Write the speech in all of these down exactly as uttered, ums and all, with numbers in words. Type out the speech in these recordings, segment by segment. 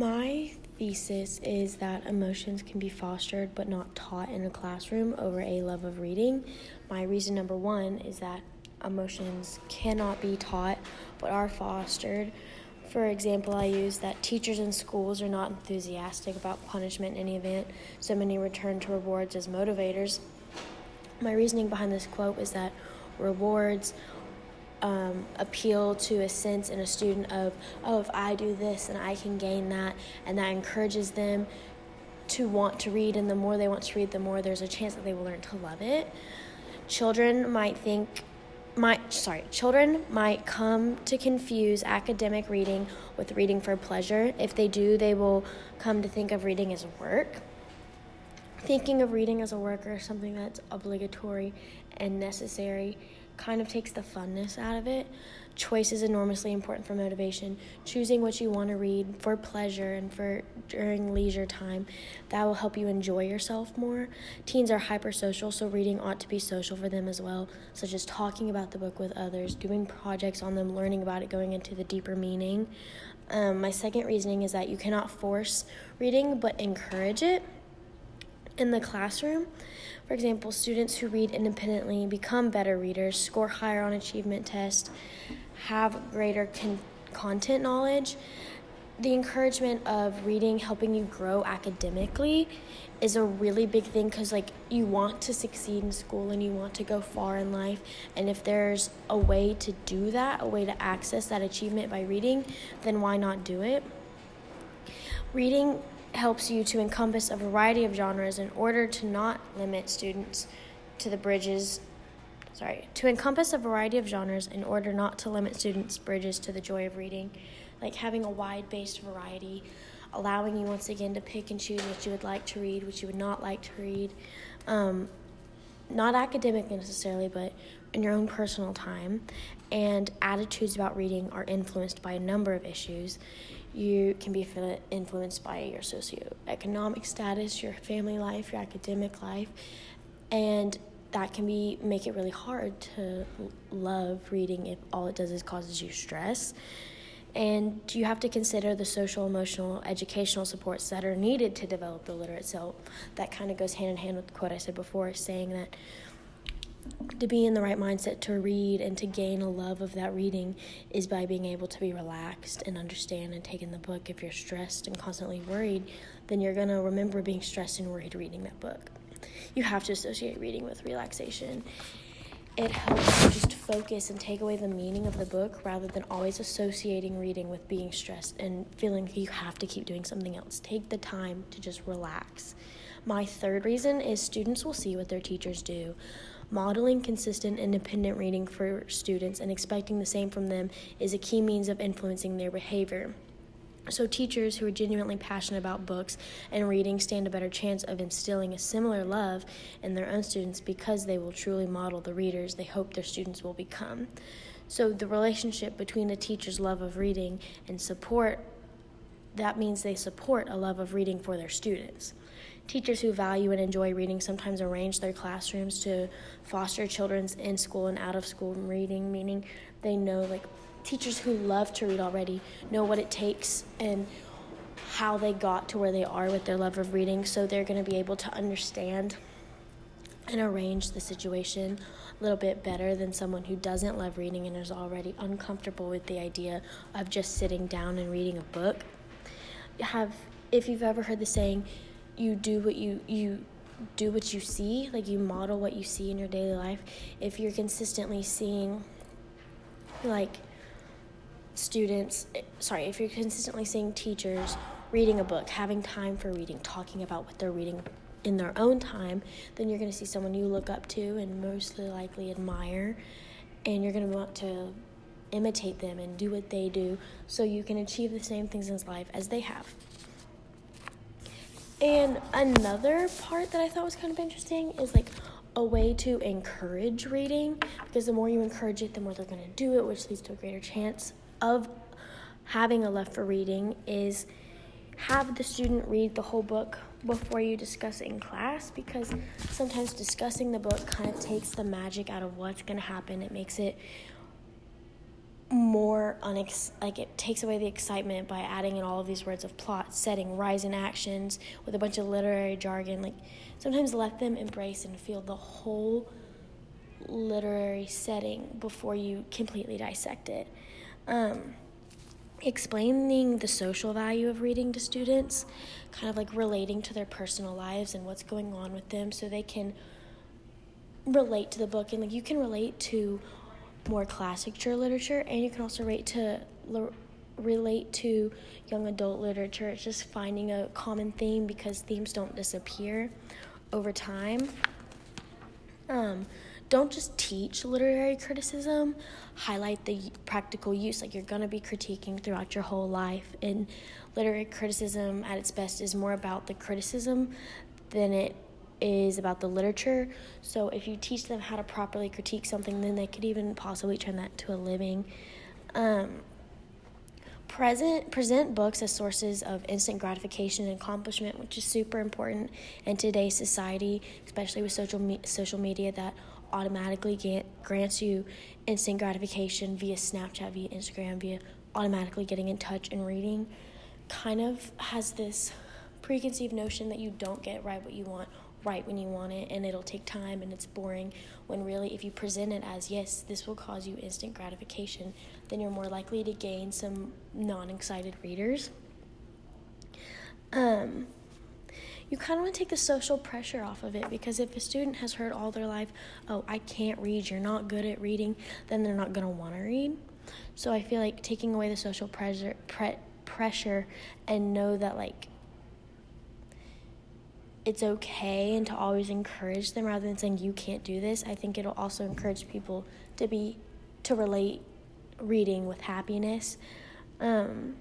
My thesis is that emotions can be fostered but not taught in a classroom over a love of reading. My reason number one is that emotions cannot be taught but are fostered. For example, I use that teachers in schools are not enthusiastic about punishment in any event, so many return to rewards as motivators. My reasoning behind this quote is that rewards Um, appeal to a sense in a student of, oh, if I do this and I can gain that, and that encourages them to want to read, and the more they want to read, the more there's a chance that they will learn to love it. Children might think, might, sorry, children might come to confuse academic reading with reading for pleasure. If they do, they will come to think of reading as work. Thinking of reading as a work or something that's obligatory and necessary kind of takes the funness out of it. Choice is enormously important for motivation. Choosing what you want to read for pleasure and for during leisure time, that will help you enjoy yourself more. Teens are hypersocial, so reading ought to be social for them as well, such as talking about the book with others, doing projects on them, learning about it, going into the deeper meaning. Um, my second reasoning is that you cannot force reading, but encourage it. In the classroom, for example, students who read independently become better readers, score higher on achievement tests, have greater con- content knowledge. The encouragement of reading helping you grow academically is a really big thing because, like, you want to succeed in school and you want to go far in life. And if there's a way to do that, a way to access that achievement by reading, then why not do it? Reading helps you to encompass a variety of genres in order to not limit students to the bridges, sorry, to encompass a variety of genres in order not to limit students' bridges to the joy of reading, like having a wide-based variety, allowing you once again to pick and choose what you would like to read, what you would not like to read, um, not academic necessarily, but in your own personal time, and attitudes about reading are influenced by a number of issues. You can be influenced by your socioeconomic status, your family life, your academic life, and that can be make it really hard to love reading if all it does is causes you stress. And you have to consider the social, emotional, educational supports that are needed to develop the literate self. That kind of goes hand in hand with the quote I said before, saying that to be in the right mindset to read and to gain a love of that reading is by being able to be relaxed and understand and take in the book. If you're stressed and constantly worried, then you're going to remember being stressed and worried reading that book. You have to associate reading with relaxation. It helps you just focus and take away the meaning of the book rather than always associating reading with being stressed and feeling you have to keep doing something else. Take the time to just relax. My third reason is students will see what their teachers do. Modeling consistent, independent reading for students and expecting the same from them is a key means of influencing their behavior. So teachers who are genuinely passionate about books and reading stand a better chance of instilling a similar love in their own students because they will truly model the readers they hope their students will become. So the relationship between a teacher's love of reading and support, that means they support a love of reading for their students. Teachers who value and enjoy reading sometimes arrange their classrooms to foster children's in school and out of school reading, meaning they know, like, teachers who love to read already know what it takes and how they got to where they are with their love of reading, so they're going to be able to understand and arrange the situation a little bit better than someone who doesn't love reading and is already uncomfortable with the idea of just sitting down and reading a book. Have, if you've ever heard the saying, you do what you you do what you see, like you model what you see in your daily life. If you're consistently seeing like students, sorry, if you're consistently seeing teachers reading a book, having time for reading, talking about what they're reading in their own time, then you're going to see someone you look up to and most likely admire, and you're going to want to imitate them and do what they do so you can achieve the same things in life as they have. And another part that I thought was kind of interesting is like a way to encourage reading, because the more you encourage it, the more they're going to do it, which leads to a greater chance of having a love for reading. Is have the student read the whole book before you discuss it in class, because sometimes discussing the book kind of takes the magic out of what's going to happen. It makes it more unex- like it takes away the excitement by adding in all of these words of plot, setting, rise, and actions with a bunch of literary jargon. Like, sometimes let them embrace and feel the whole literary setting before you completely dissect it. Um, explaining the social value of reading to students, kind of like relating to their personal lives and what's going on with them, so they can relate to the book. And like, you can relate to more classic literature, and you can also relate to l- relate to young adult literature. It's just finding a common theme, because themes don't disappear over time. Um, don't just teach literary criticism. Highlight the practical use. Like, you're going to be critiquing throughout your whole life, and literary criticism at its best is more about the criticism than it is about the literature. So if you teach them how to properly critique something, then they could even possibly turn that to a living. Um, present present books as sources of instant gratification and accomplishment, which is super important in today's society, especially with social me- social media that automatically get, grants you instant gratification via Snapchat, via Instagram, via automatically getting in touch and reading. Kind of has this preconceived notion that you don't get right what you want right when you want it, and it'll take time and it's boring, when really, if you present it as, yes, this will cause you instant gratification, then you're more likely to gain some non-excited readers. Um, you kind of want to take the social pressure off of it, because if a student has heard all their life, oh, I can't read, you're not good at reading, then they're not going to want to read. So I feel like taking away the social pressure, pre- pressure and know that, like, it's okay, and to always encourage them rather than saying you can't do this. I think it'll also encourage people to be to relate reading with happiness. Um,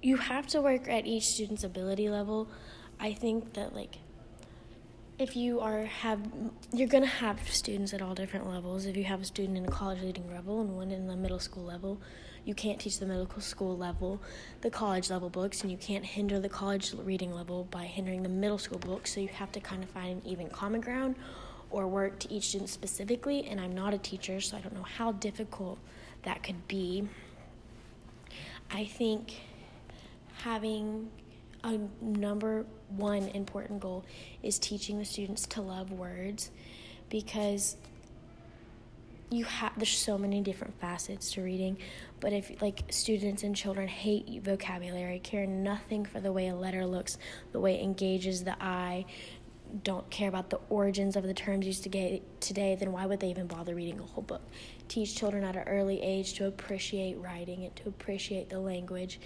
you have to work at each student's ability level. I think that, like, if you are have you're gonna have students at all different levels. If you have a student in a college reading level and one in the middle school level, you can't teach the middle school level the college level books, and you can't hinder the college reading level by hindering the middle school books. So you have to kind of find an even common ground or work to each student specifically. And I'm not a teacher, so I don't know how difficult that could be. I think having a number one important goal is teaching the students to love words, because you have there's so many different facets to reading. But if, like, students and children hate vocabulary, care nothing for the way a letter looks, the way it engages the eye, don't care about the origins of the terms used to get today, then why would they even bother reading a whole book? Teach children at an early age to appreciate writing and to appreciate the language,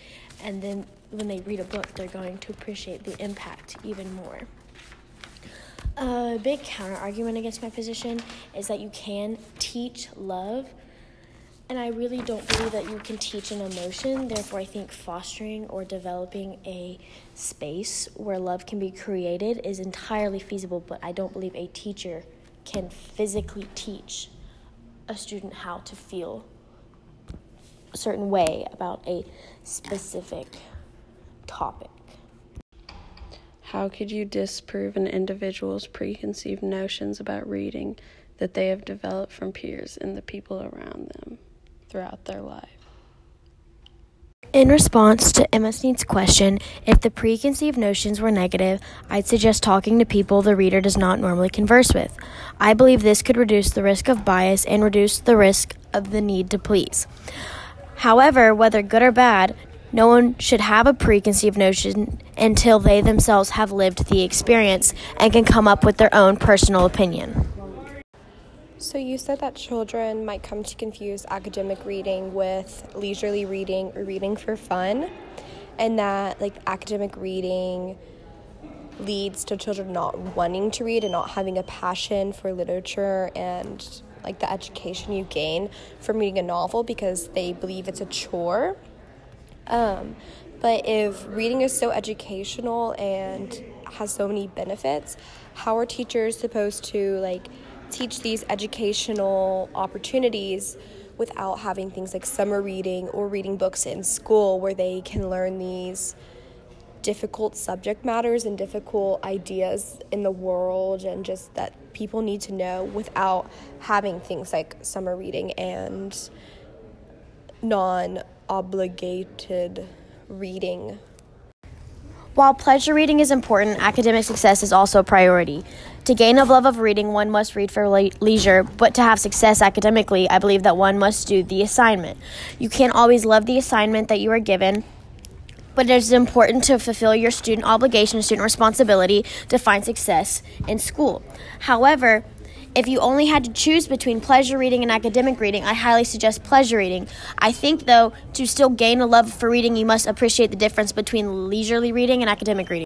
and then when they read a book, they're going to appreciate the impact even more. A big counter argument against my position is that you can teach love, and I really don't believe that you can teach an emotion. Therefore, I think fostering or developing a space where love can be created is entirely feasible, but I don't believe a teacher can physically teach a student how to feel a certain way about a specific topic. How could you disprove an individual's preconceived notions about reading that they have developed from peers and the people around them throughout their life? In response to Emma Snead's question, if the preconceived notions were negative, I'd suggest talking to people the reader does not normally converse with. I believe this could reduce the risk of bias and reduce the risk of the need to please. However, whether good or bad, no one should have a preconceived notion until they themselves have lived the experience and can come up with their own personal opinion. So you said that children might come to confuse academic reading with leisurely reading or reading for fun, and that, like, academic reading leads to children not wanting to read and not having a passion for literature and, like, the education you gain from reading a novel, because they believe it's a chore. Um, but if reading is so educational and has so many benefits, how are teachers supposed to, like, teach these educational opportunities without having things like summer reading or reading books in school where they can learn these difficult subject matters and difficult ideas in the world, and just that people need to know without having things like summer reading and non-obligated reading. While pleasure reading is important, academic success is also a priority. To gain a love of reading, one must read for le- leisure, but to have success academically, I believe that one must do the assignment. You can't always love the assignment that you are given, but it is important to fulfill your student obligation, student responsibility to find success in school. However, if you only had to choose between pleasure reading and academic reading, I highly suggest pleasure reading. I think, though, to still gain a love for reading, you must appreciate the difference between leisurely reading and academic reading.